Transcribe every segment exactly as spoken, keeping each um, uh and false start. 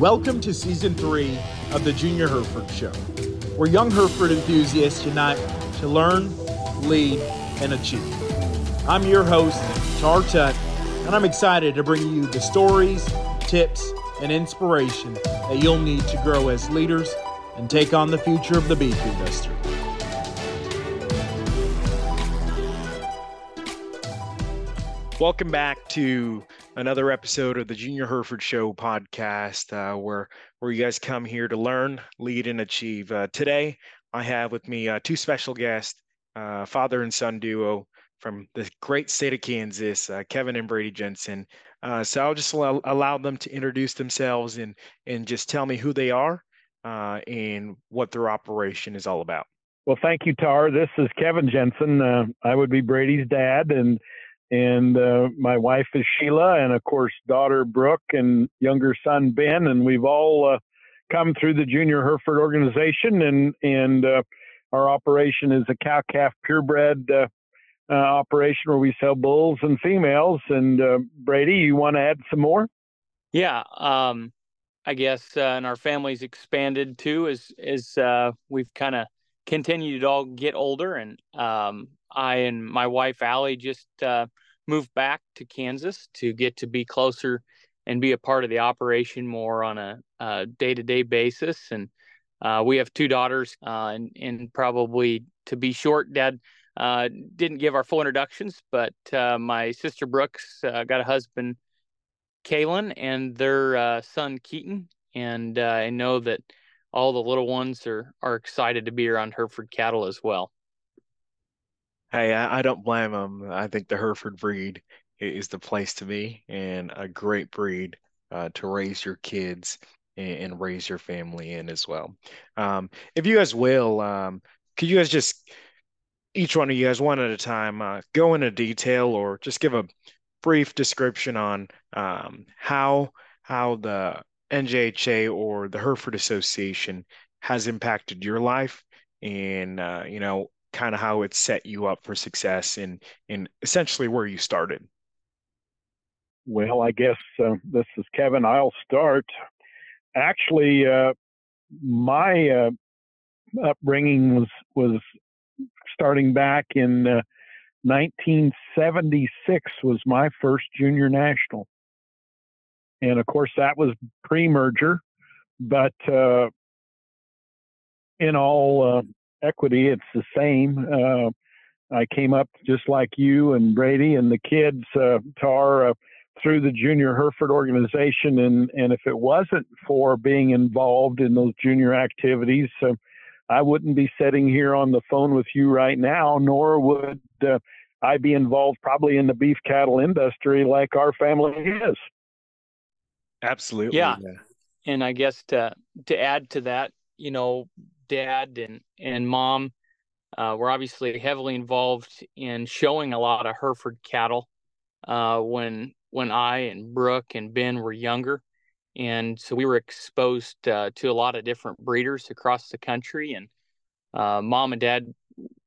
Welcome to Season three of the Junior Hereford Show, where young Hereford enthusiasts unite to learn, lead, and achieve. I'm your host, Tar Tuck, and I'm excited to bring you the stories, tips, and inspiration that you'll need to grow as leaders and take on the future of the beef industry. Welcome back to another episode of the Junior Hereford Show podcast, uh, where where you guys come here to learn, lead, and achieve. Uh, today, I have with me uh, two special guests, uh, father and son duo from the great state of Kansas, uh, Kevin and Brady Jensen. Uh, so I'll just allow, allow them to introduce themselves and and just tell me who they are uh, and what their operation is all about. Well, thank you, Tar. This is Kevin Jensen. Uh, I would be Brady's dad, and And uh, my wife is Sheila, and of course, daughter Brooke, and younger son Ben. And we've all uh, come through the Junior Hereford organization, and and uh, our operation is a cow-calf purebred uh, uh, operation where we sell bulls and females. And uh, Brady, you want to add some more? Yeah, um, I guess, uh, and our family's expanded too as as uh, we've kind of continued to all get older, and um, I and my wife Allie just uh, moved back to Kansas to get to be closer and be a part of the operation more on a, a day-to-day basis. And uh, we have two daughters, uh, and, and probably to be short, Dad uh, didn't give our full introductions, but uh, my sister Brooks uh, got a husband, Kaylin, and their uh, son, Keaton. And uh, I know that all the little ones are, are excited to be around Hereford cattle as well. Hey, I, I don't blame them. I think the Hereford breed is the place to be, and a great breed uh, to raise your kids and, and raise your family in as well. Um, if you guys will, um, could you guys just, each one of you guys, one at a time, uh, go into detail or just give a brief description on um, how how the N J H A or the Hereford Association has impacted your life, and uh, you know, kind of how it set you up for success and and essentially where you started. Well, I guess uh, this is Kevin. I'll start. Actually, uh, my uh, upbringing was was starting back in uh, nineteen seventy-six was my first Junior National, and of course that was pre-merger, but uh, in all. Uh, equity, it's the same. Uh, I came up just like you and Brady and the kids, uh, Tar, uh, through the Junior Hereford organization. And, and if it wasn't for being involved in those junior activities, uh, I wouldn't be sitting here on the phone with you right now, nor would uh, I be involved probably in the beef cattle industry like our family is. Absolutely. Yeah. And I guess to, to add to that, you know, Dad and, and Mom uh, were obviously heavily involved in showing a lot of Hereford cattle uh, when when I and Brooke and Ben were younger. And so we were exposed uh, to a lot of different breeders across the country. And uh, Mom and Dad,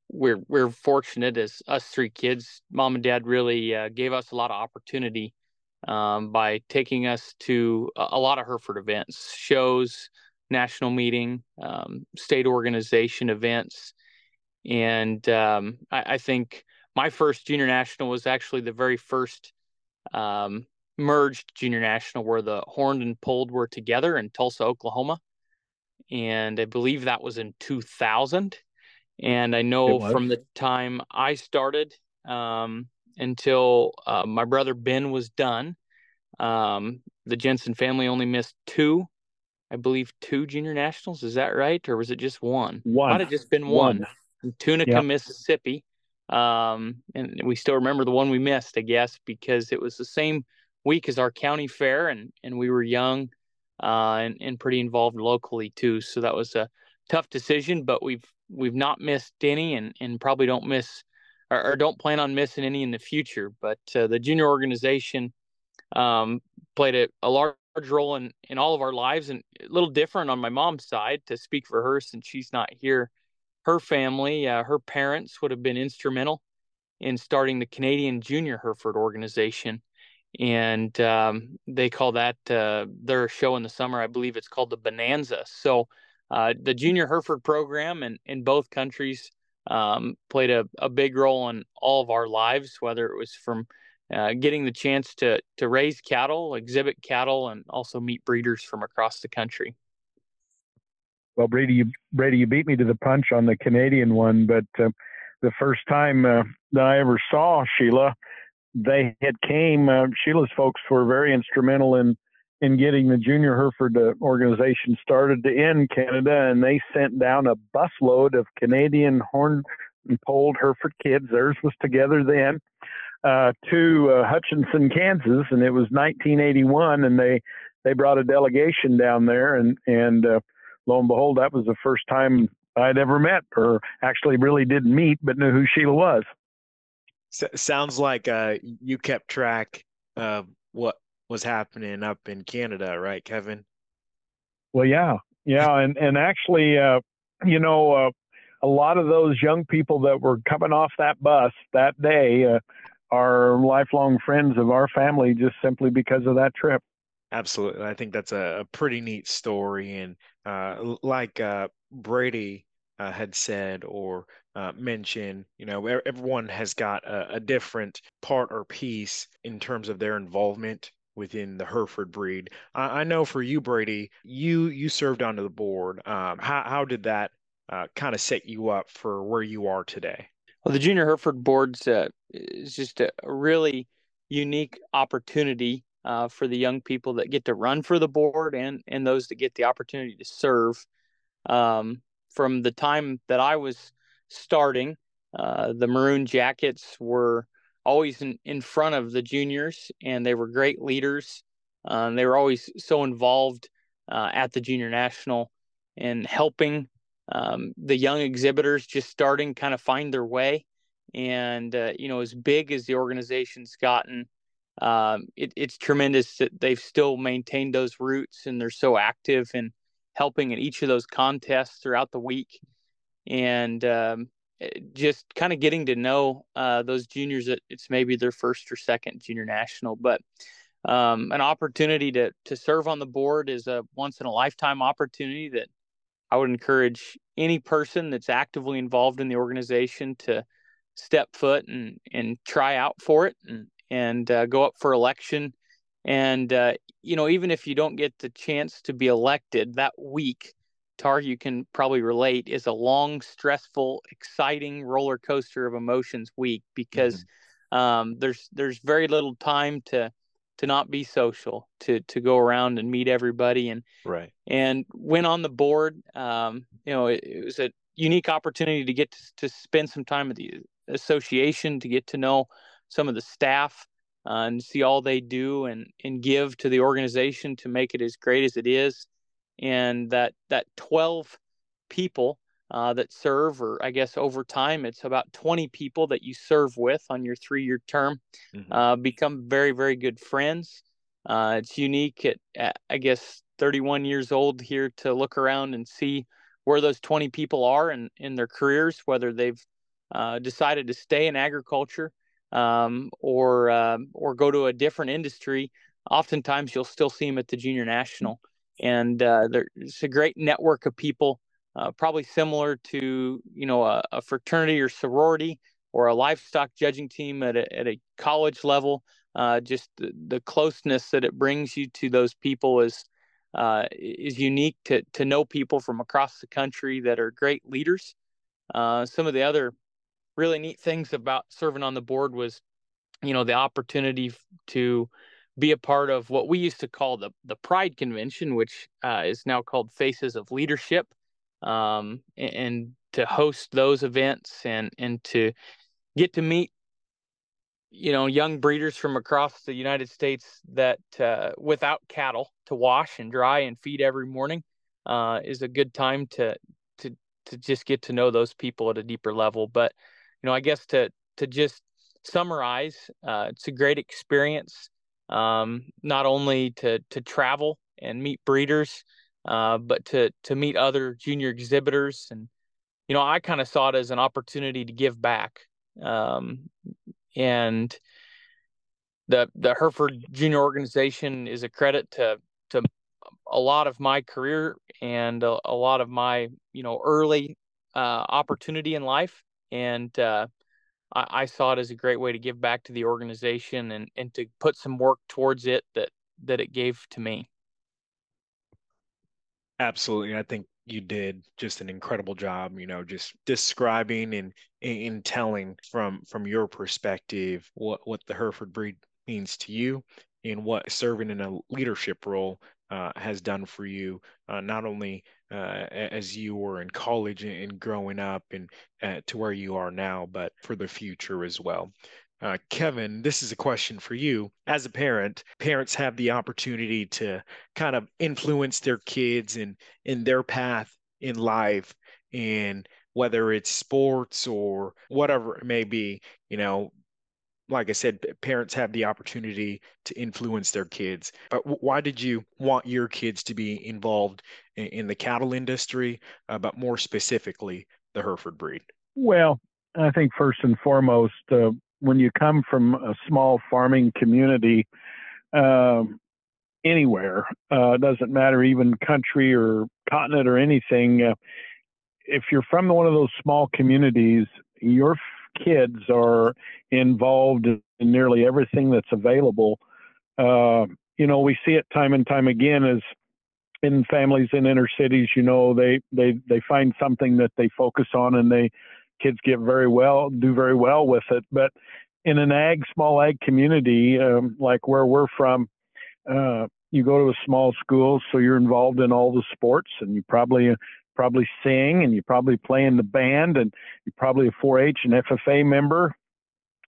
we're, we're fortunate as us three kids. Mom and Dad really uh, gave us a lot of opportunity um, by taking us to a, a lot of Hereford events, shows, national meeting, um, state organization events. And um, I, I think my first Junior National was actually the very first um, merged Junior National where the horned and polled were together in Tulsa, Oklahoma. And I believe that was in two thousand. And I know from the time I started um, until uh, my brother Ben was done, um, the Jensen family only missed two I believe two Junior Nationals. Is that right? Or was it just one? One. Might have just been one. one. In Tunica, yep. Mississippi. Um, and we still remember the one we missed, I guess, because it was the same week as our county fair, and, and we were young uh, and, and pretty involved locally too. So that was a tough decision, but we've we've not missed any, and, and probably don't miss or, or don't plan on missing any in the future. But uh, the junior organization um, played a, a large role in, in all of our lives, and a little different on my mom's side, to speak for her since she's not here. Her family, uh, her parents would have been instrumental in starting the Canadian Junior Hereford organization. And um, they call that uh, their show in the summer. I believe it's called the Bonanza. So uh, the Junior Hereford program in, in both countries um, played a, a big role in all of our lives, whether it was from uh, getting the chance to to raise cattle, exhibit cattle, and also meet breeders from across the country. Well, Brady, you, Brady, you beat me to the punch on the Canadian one, but uh, the first time uh, that I ever saw Sheila, they had came, uh, Sheila's folks were very instrumental in, in getting the Junior Hereford uh, organization started in Canada, and they sent down a busload of Canadian horn and polled Hereford kids, theirs was together then, uh, to uh, Hutchinson, Kansas, and it was nineteen eighty-one, and they, they brought a delegation down there, and, and uh, lo and behold, that was the first time I'd ever met, or actually really didn't meet, but knew who Sheila was. So, sounds like uh, you kept track of what was happening up in Canada, right, Kevin? Well, yeah. Yeah, and, and actually, uh, you know, uh, a lot of those young people that were coming off that bus that day uh, are lifelong friends of our family just simply because of that trip. Absolutely. I think that's a, a pretty neat story. And uh, like uh, Brady uh, had said, or Uh, mention, you know, everyone has got a, a different part or piece in terms of their involvement within the Hereford breed. I, I know for you, Brady, you you served onto the board. Um, how, how did that uh, kind of set you up for where you are today? Well, the Junior Hereford board's uh, is just a really unique opportunity uh, for the young people that get to run for the board and and those that get the opportunity to serve. Um, from the time that I was starting, uh, the Maroon Jackets were always in, in front of the juniors, and they were great leaders. Uh, they were always so involved uh, at the Junior National in helping um, the young exhibitors just starting kind of find their way. And, uh, you know, as big as the organization's gotten, um, it, it's tremendous that they've still maintained those roots, and they're so active in helping in each of those contests throughout the week. And um, just kind of getting to know uh, those juniors that it's maybe their first or second Junior National, but um, an opportunity to to serve on the board is a once in a lifetime opportunity that I would encourage any person that's actively involved in the organization to step foot and and try out for it and and uh, go up for election. And uh, you know, even if you don't get the chance to be elected that week, Tar, you can probably relate, is a long, stressful, exciting roller coaster of emotions week, because mm-hmm. um, there's there's very little time to to not be social, to to go around and meet everybody. And right. And when on the board, um, you know, it, it was a unique opportunity to get to, to spend some time at the association, to get to know some of the staff uh, and see all they do and and give to the organization to make it as great as it is. And that that twelve people uh, that serve, or I guess over time, it's about twenty people that you serve with on your three-year term, mm-hmm. uh, become very, very good friends. Uh, it's unique at, at, I guess, thirty-one years old here to look around and see where those twenty people are in, in their careers, whether they've uh, decided to stay in agriculture um, or, uh, or go to a different industry. Oftentimes, you'll still see them at the Junior National. Mm-hmm. And uh, there's a great network of people, uh, probably similar to, you know, a, a fraternity or sorority or a livestock judging team at a, at a college level. Uh, just the, the closeness that it brings you to those people is uh, is unique to, to know people from across the country that are great leaders. Uh, some of the other really neat things about serving on the board was, you know, the opportunity to be a part of what we used to call the the Pride Convention, which uh, is now called Faces of Leadership, um, and, and to host those events and and to get to meet, you know, young breeders from across the United States that uh, without cattle to wash and dry and feed every morning uh, is a good time to to to just get to know those people at a deeper level. But you know, I guess to to just summarize, uh, it's a great experience. Um, not only to, to travel and meet breeders, uh, but to, to meet other junior exhibitors. And, you know, I kind of saw it as an opportunity to give back. Um, and the the Hereford Junior organization is a credit to to a lot of my career and a, a lot of my, you know, early uh, opportunity in life. And uh, I, I saw it as a great way to give back to the organization and, and to put some work towards it that, that it gave to me. Absolutely. I think you did just an incredible job, you know, just describing and, and telling from, from your perspective, what, what the Hereford breed means to you and what serving in a leadership role Uh, has done for you, uh, not only uh, as you were in college and growing up and uh, to where you are now, but for the future as well. Uh, Kevin, this is a question for you. As a parent, parents have the opportunity to kind of influence their kids and in their path in life, and whether it's sports or whatever it may be, you know, like I said, parents have the opportunity to influence their kids. But why did you want your kids to be involved in, in the cattle industry, uh, but more specifically, the Hereford breed? Well, I think first and foremost, uh, when you come from a small farming community, um, anywhere, uh, doesn't matter, even country or continent or anything, uh, if you're from one of those small communities, you're kids are involved in nearly everything that's available. Uh, you know, we see it time and time again as in families in inner cities, you know, they, they, they find something that they focus on and they kids get very well, do very well with it. But in an ag, small ag community, um, like where we're from, uh, you go to a small school, so you're involved in all the sports and you probably probably sing and you probably play in the band and you're probably a four H and F F A member.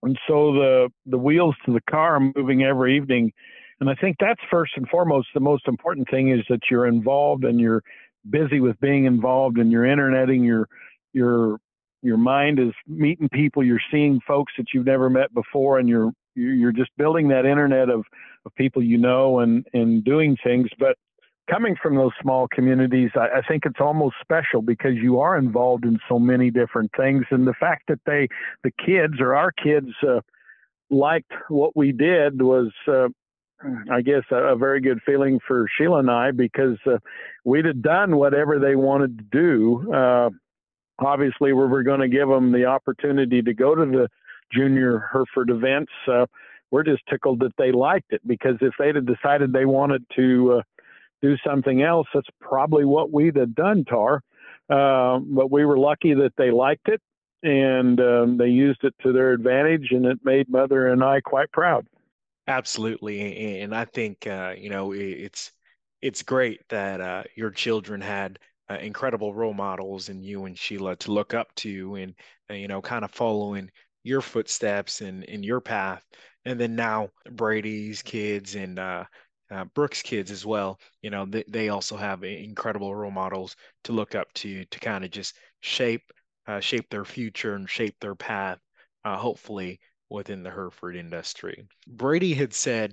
And so the, the wheels to the car are moving every evening. And I think that's first and foremost, the most important thing is that you're involved and you're busy with being involved and you're interneting, your, your, your mind is meeting people, you're seeing folks that you've never met before. And you're, you're just building that internet of, of people, you know, and, and doing things. But coming from those small communities, I, I think it's almost special because you are involved in so many different things. And the fact that they, the kids or our kids uh, liked what we did was, uh, I guess, a, a very good feeling for Sheila and I, because uh, we'd have done whatever they wanted to do. Uh, obviously, we were going to give them the opportunity to go to the junior Hereford events. Uh, we're just tickled that they liked it, because if they'd have decided they wanted to uh, do something else, that's probably what we'd have done, Tar. Uh, but we were lucky that they liked it, and um, they used it to their advantage, and it made Mother and I quite proud. Absolutely. And I think, uh, you know, it's it's great that uh, your children had uh, incredible role models in you and Sheila to look up to, and, uh, you know, kind of following your footsteps and in your path. And then now Brady's kids and, uh, Uh, Brooke's kids as well, you know, they, they also have incredible role models to look up to, to kind of just shape, uh, shape their future and shape their path, uh, hopefully within the Hereford industry. Brady had said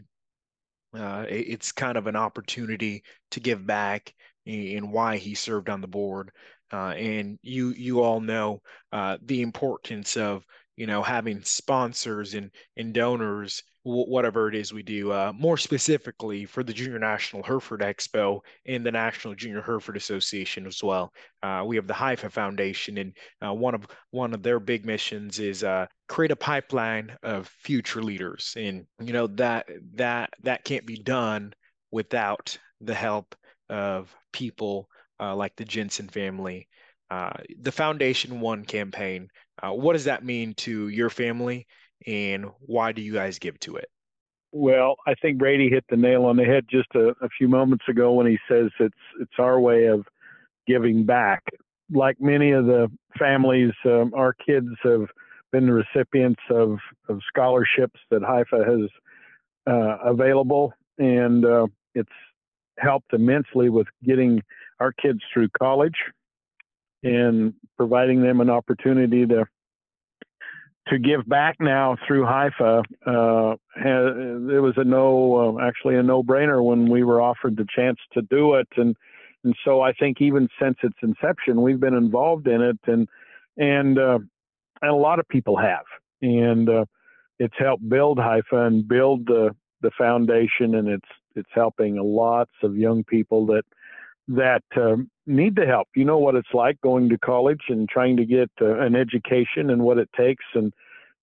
uh, it, it's kind of an opportunity to give back and why he served on the board. Uh, and you, you all know uh, the importance of, you know, having sponsors and, and donors, whatever it is we do, uh, more specifically for the Junior National Hereford Expo and the National Junior Hereford Association as well. Uh, we have the HYFA Foundation, and uh, one of one of their big missions is uh, create a pipeline of future leaders. And you know that that that can't be done without the help of people uh, like the Jensen family. Uh, the Foundation One campaign. Uh, what does that mean to your family? And why do you guys give to it? Well, I think Brady hit the nail on the head just a, a few moments ago when he says it's it's our way of giving back. Like many of the families, um, our kids have been the recipients of, of scholarships that HYFA has uh, available, and uh, it's helped immensely with getting our kids through college and providing them an opportunity to to give back now through HYFA. Uh, it was a no, uh, actually a no-brainer when we were offered the chance to do it, and and so I think even since its inception, we've been involved in it, and and uh, and a lot of people have, and uh, it's helped build HYFA and build the, the foundation, and it's it's helping lots of young people that that um, need the help. You know what it's like going to college and trying to get uh, an education and what it takes, and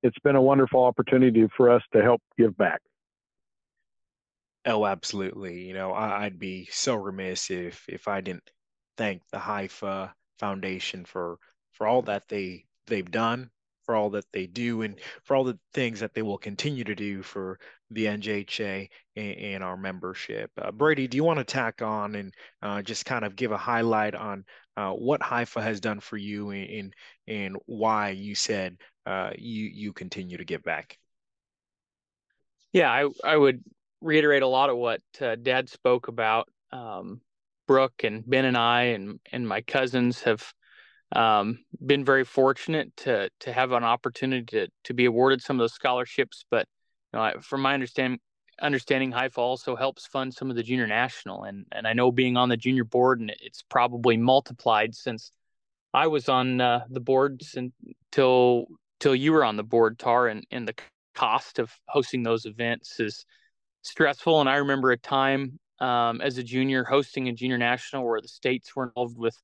it's been a wonderful opportunity for us to help give back. Oh, absolutely. You know, I, I'd be so remiss if if I didn't thank the HYFA Foundation for for all that they they've done, for all that they do, and for all the things that they will continue to do for the N J H A and, and our membership. Uh, Brady, do you want to tack on and uh, just kind of give a highlight on uh, what HYFA has done for you and and why you said uh, you you continue to give back? Yeah, I I would reiterate a lot of what uh, Dad spoke about. Um, Brooke and Ben and I and and my cousins have um, been very fortunate to to have an opportunity to to be awarded some of those scholarships. But you know, I, from my understanding, understanding HYFA also helps fund some of the junior national, and and I know being on the junior board, and it's probably multiplied since I was on uh, the board until till you were on the board, Tar, and and the cost of hosting those events is stressful. And I remember a time um, as a junior hosting a junior national where the states were involved with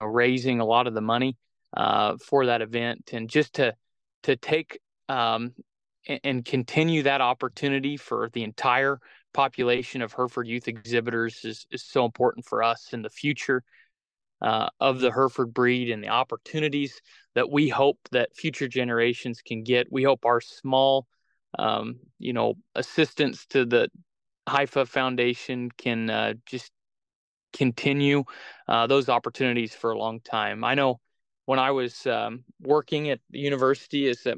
uh, raising a lot of the money uh, for that event, and just to to take um, and, and continue that opportunity for the entire population of Hereford youth exhibitors is, is so important for us in the future uh, of the Hereford breed and the opportunities that we hope that future generations can get. We hope our small Um, you know, assistance to the HYFA Foundation can uh, just continue uh, those opportunities for a long time. I know when I was um, working at the university as a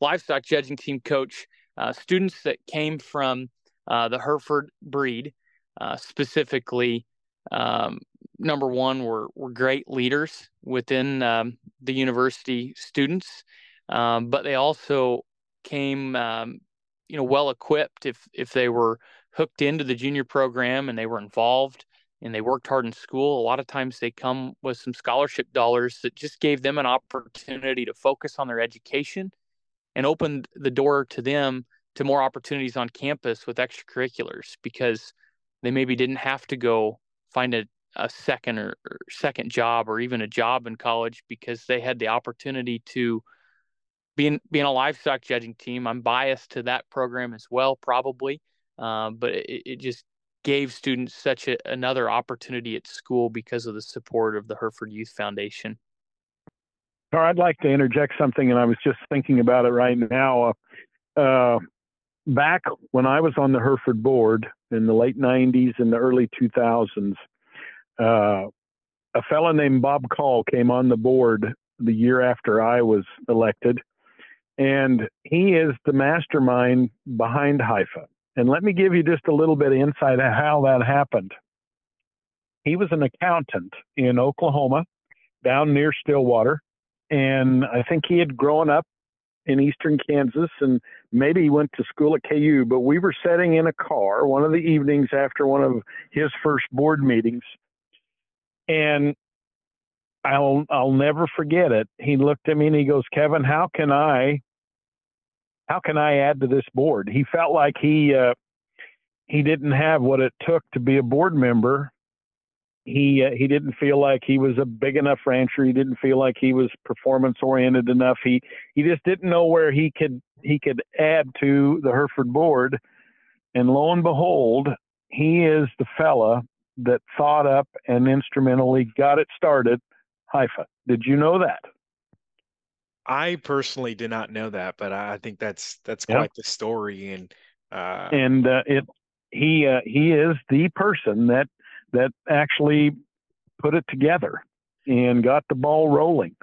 livestock judging team coach, uh, students that came from uh, the Hereford breed, uh, specifically, um, number one, were, were great leaders within um, the university students, um, but they also came, um, you know, well equipped if if they were hooked into the junior program and they were involved and they worked hard in school. A lot of times they come with some scholarship dollars that just gave them an opportunity to focus on their education and opened the door to them to more opportunities on campus with extracurriculars, because they maybe didn't have to go find a, a second or, or second job or even a job in college, because they had the opportunity to Being being a livestock judging team. I'm biased to that program as well, probably, uh, but it, it just gave students such a, another opportunity at school because of the support of the Hereford Youth Foundation. I'd like to interject something, and I was just thinking about it right now. Uh, uh, back when I was on the Hereford board in the late nineties and the early two thousands, uh, a fellow named Bob Call came on the board the year after I was elected. And he is the mastermind behind HYFA. And let me give you just a little bit of insight of how that happened. He was an accountant in Oklahoma, down near Stillwater. And I think he had grown up in eastern Kansas, and maybe he went to school at K U. But we were sitting in a car one of the evenings after one of his first board meetings. And I'll I'll never forget it. He looked at me and he goes, "Kevin, how can I, how can I add to this board?" He felt like he uh, he didn't have what it took to be a board member. He uh, he didn't feel like he was a big enough rancher. He didn't feel like he was performance oriented enough. He he just didn't know where he could he could add to the Hereford board. And lo and behold, he is the fella that thought up and instrumentally got it started, HYFA. Did you know that? I personally did not know that, but I think that's that's yep. quite the story. And uh... and uh, it he uh, he is the person that that actually put it together and got the ball rolling.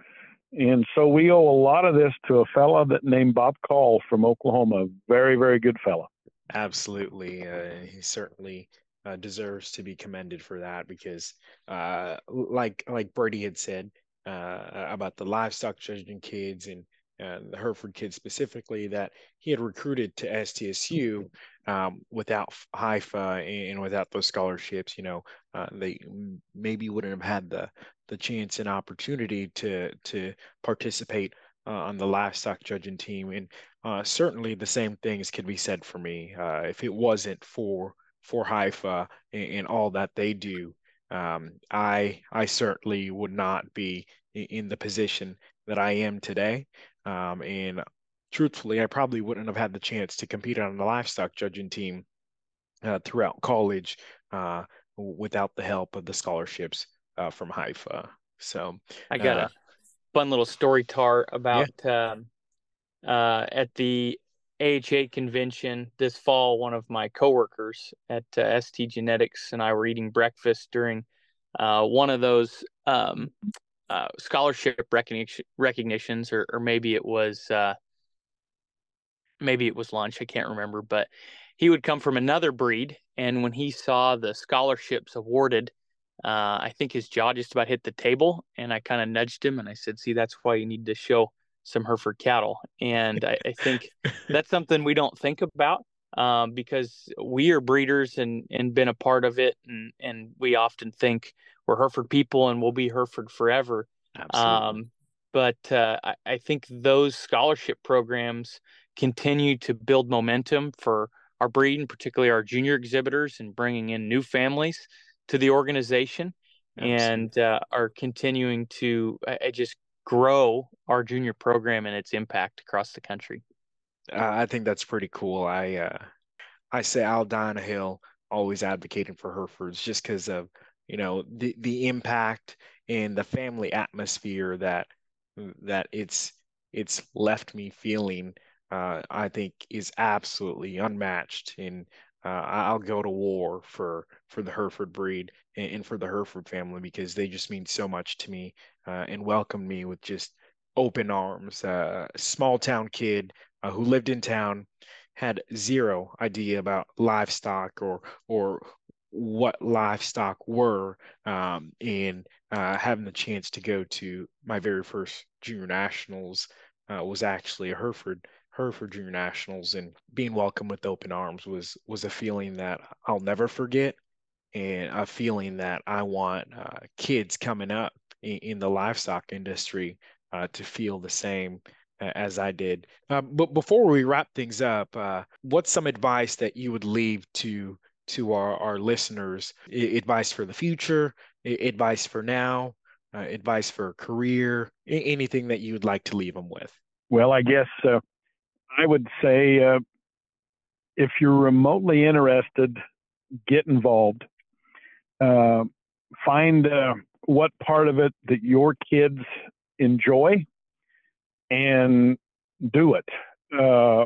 And so we owe a lot of this to a fella that named Bob Call from Oklahoma. Very, very good fella. Absolutely, uh, he certainly Uh, deserves to be commended for that, because uh, like like Brady had said uh, about the livestock judging kids and uh, the Hereford kids specifically that he had recruited to S D S U, um, without HYFA and, and without those scholarships, you know, uh, they maybe wouldn't have had the the chance and opportunity to to participate uh, on the livestock judging team. And Uh, certainly the same things can be said for me. Uh, if it wasn't for for HYFA and, and all that they do, um, I I certainly would not be in the position that I am today. Um, and truthfully, I probably wouldn't have had the chance to compete on the livestock judging team uh, throughout college uh, without the help of the scholarships uh, from HYFA. So I got uh, a fun little story, Tar, about yeah. um, uh, at the A H A convention this fall, one of my coworkers at uh, S T Genetics and I were eating breakfast during uh, one of those um, uh, scholarship recognition, recognitions, or, or maybe it was uh, maybe it was lunch. I can't remember, but he would come from another breed, and when he saw the scholarships awarded, Uh, I think his jaw just about hit the table, and I kind of nudged him and I said, see, that's why you need to show some Hereford cattle. And I, I think that's something we don't think about um, because we are breeders and, and been a part of it. And, and we often think we're Hereford people and we'll be Hereford forever. Absolutely. Um, but uh, I, I think those scholarship programs continue to build momentum for our breeding, particularly our junior exhibitors, and bringing in new families to the organization. Absolutely. And uh, are continuing to uh, just grow our junior program and its impact across the country. Uh, I think that's pretty cool. I uh, I say Al Donahill always advocating for Herefords just because of, you know, the, the impact and the family atmosphere that that it's it's left me feeling, uh, I think is absolutely unmatched in. Uh, I'll go to war for for the Hereford breed and, and for the Hereford family because they just mean so much to me uh, and welcomed me with just open arms. Uh, a small town kid uh, who lived in town, had zero idea about livestock or or what livestock were, um, and uh, having the chance to go to my very first junior nationals uh, was actually a Hereford. Hereford Junior Nationals, and being welcomed with open arms was was a feeling that I'll never forget, and a feeling that I want uh, kids coming up in, in the livestock industry uh, to feel the same uh, as I did. Uh, but before we wrap things up, uh, what's some advice that you would leave to to our, our listeners? I- advice for the future, I- advice for now, uh, advice for career, I- anything that you would like to leave them with? Well, I guess uh... I would say uh, if you're remotely interested, get involved. Uh, find uh, what part of it that your kids enjoy and do it. Uh,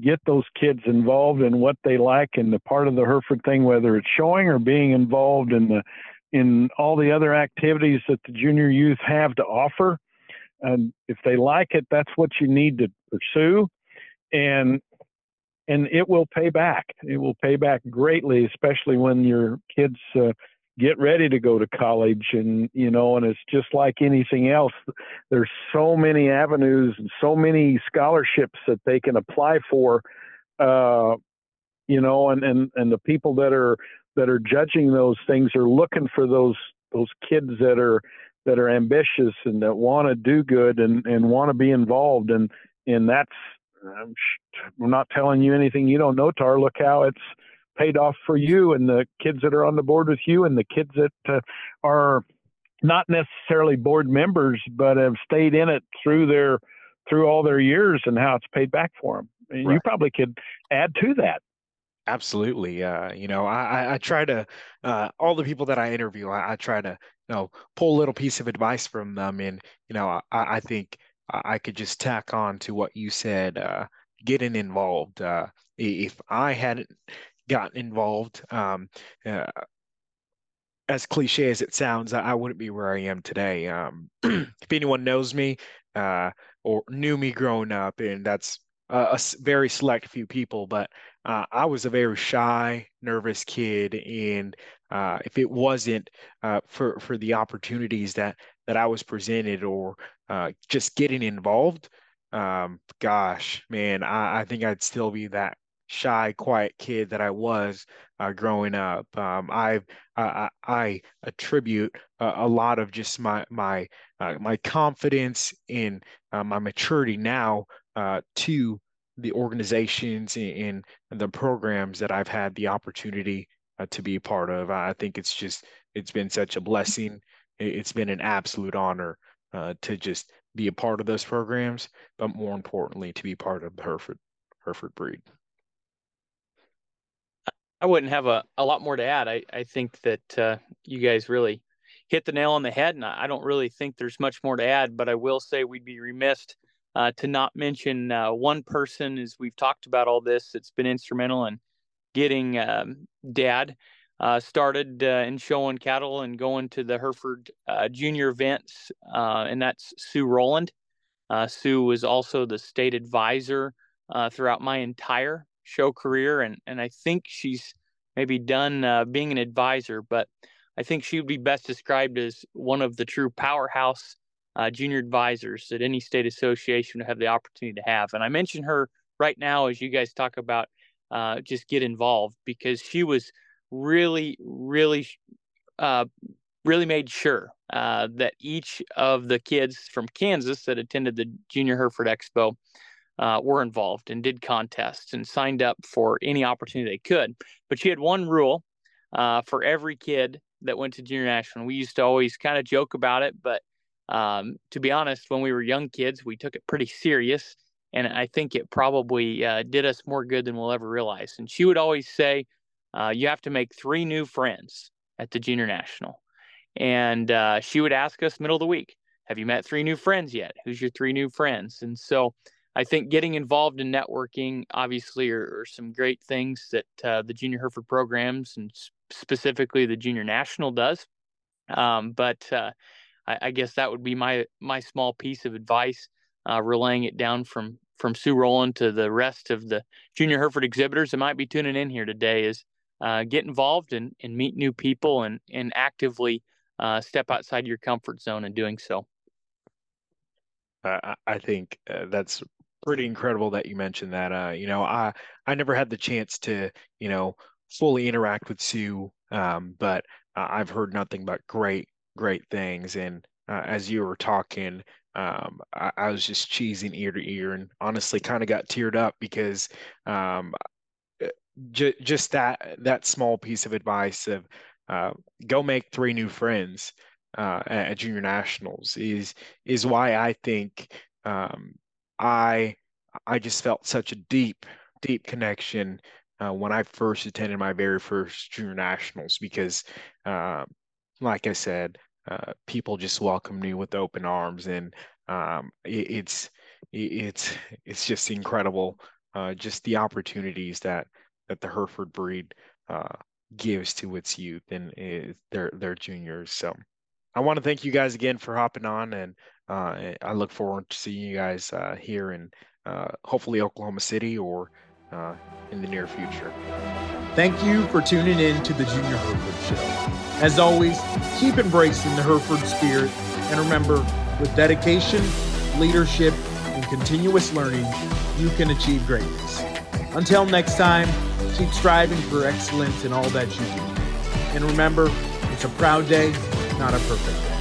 get those kids involved in what they like and the part of the Hereford thing, whether it's showing or being involved in the in all the other activities that the junior youth have to offer. And if they like it, that's what you need to pursue. And and it will pay back. It will pay back greatly, especially when your kids uh, get ready to go to college. And, you know, and it's just like anything else. There's so many avenues and so many scholarships that they can apply for, uh, you know, and, and, and the people that are that are judging those things are looking for those those kids that are that are ambitious and that want to do good and, and want to be involved. And, and that's. I'm not telling you anything you don't know, Tar. Look how it's paid off for you and the kids that are on the board with you and the kids that uh, are not necessarily board members, but have stayed in it through their, through all their years and how it's paid back for them. And right. You probably could add to that. Absolutely. Uh, you know, I, I try to, uh, all the people that I interview, I, I try to, you know, pull a little piece of advice from them. And, you know, I, I think, I could just tack on to what you said, uh, getting involved. Uh, if I hadn't gotten involved, um, uh, as cliche as it sounds, I wouldn't be where I am today. Um, if anyone knows me uh, or knew me growing up, and that's a, a very select few people, but uh, I was a very shy, nervous kid. And uh, if it wasn't uh, for, for the opportunities that, that I was presented or Uh, just getting involved, um, gosh, man, I, I think I'd still be that shy, quiet kid that I was uh, growing up. Um, I've, I I attribute a, a lot of just my my uh, my confidence in uh, my maturity now uh, to the organizations and the programs that I've had the opportunity uh, to be a part of. I think it's just, it's been such a blessing. It's been an absolute honor uh, to just be a part of those programs, but more importantly, to be part of the Hereford, Hereford breed. I wouldn't have a, a lot more to add. I, I think that uh, you guys really hit the nail on the head, and I don't really think there's much more to add, but I will say we'd be remiss uh, to not mention uh, one person, as we've talked about all this, that's been instrumental in getting um, Dad uh, started uh, in showing cattle and going to the Hereford uh, Junior events, uh, and that's Sue Rowland. Uh, Sue was also the state advisor uh, throughout my entire show career, and and I think she's maybe done uh, being an advisor, but I think she would be best described as one of the true powerhouse uh, junior advisors that any state association would have the opportunity to have. And I mention her right now as you guys talk about uh, just get involved, because she was really, really, uh, really made sure uh, that each of the kids from Kansas that attended the Junior Hereford Expo Uh, were involved and did contests and signed up for any opportunity they could. But she had one rule uh, for every kid that went to Junior National. We used to always kind of joke about it, but um, to be honest, when we were young kids, we took it pretty serious, and I think it probably uh, did us more good than we'll ever realize. And she would always say, uh, you have to make three new friends at the Junior National. And uh, she would ask us middle of the week, have you met three new friends yet? Who's your three new friends? And so I think getting involved in networking, obviously, are, are some great things that uh, the Junior Hereford programs and specifically the Junior National does. Um, but uh, I, I guess that would be my my small piece of advice, uh, relaying it down from from Sue Rowland to the rest of the Junior Hereford exhibitors that might be tuning in here today is uh, get involved and, and meet new people and, and actively uh, step outside your comfort zone in doing so. Uh, I think uh, that's pretty incredible that you mentioned that. Uh, you know, I, I never had the chance to, you know, fully interact with Sue, um, but uh, I've heard nothing but great, great things. And uh, as you were talking, um, I, I was just cheesing ear to ear and honestly kind of got teared up because um, j- just that, that small piece of advice of uh, go make three new friends uh, at, at Junior Nationals is, is why I think um, I I just felt such a deep, deep connection uh, when I first attended my very first Junior Nationals because, uh, like I said, uh, people just welcomed me with open arms, and um, it, it's it's it's just incredible, uh, just the opportunities that that the Hereford breed uh, gives to its youth and is their their juniors. So I want to thank you guys again for hopping on, and uh, I look forward to seeing you guys uh, here in uh, hopefully Oklahoma City or uh, in the near future. Thank you for tuning in to the Junior Hereford Show. As always, keep embracing the Hereford spirit, and remember, with dedication, leadership, and continuous learning, you can achieve greatness. Until next time, keep striving for excellence in all that you do. And remember, it's a proud day, not a perfect day.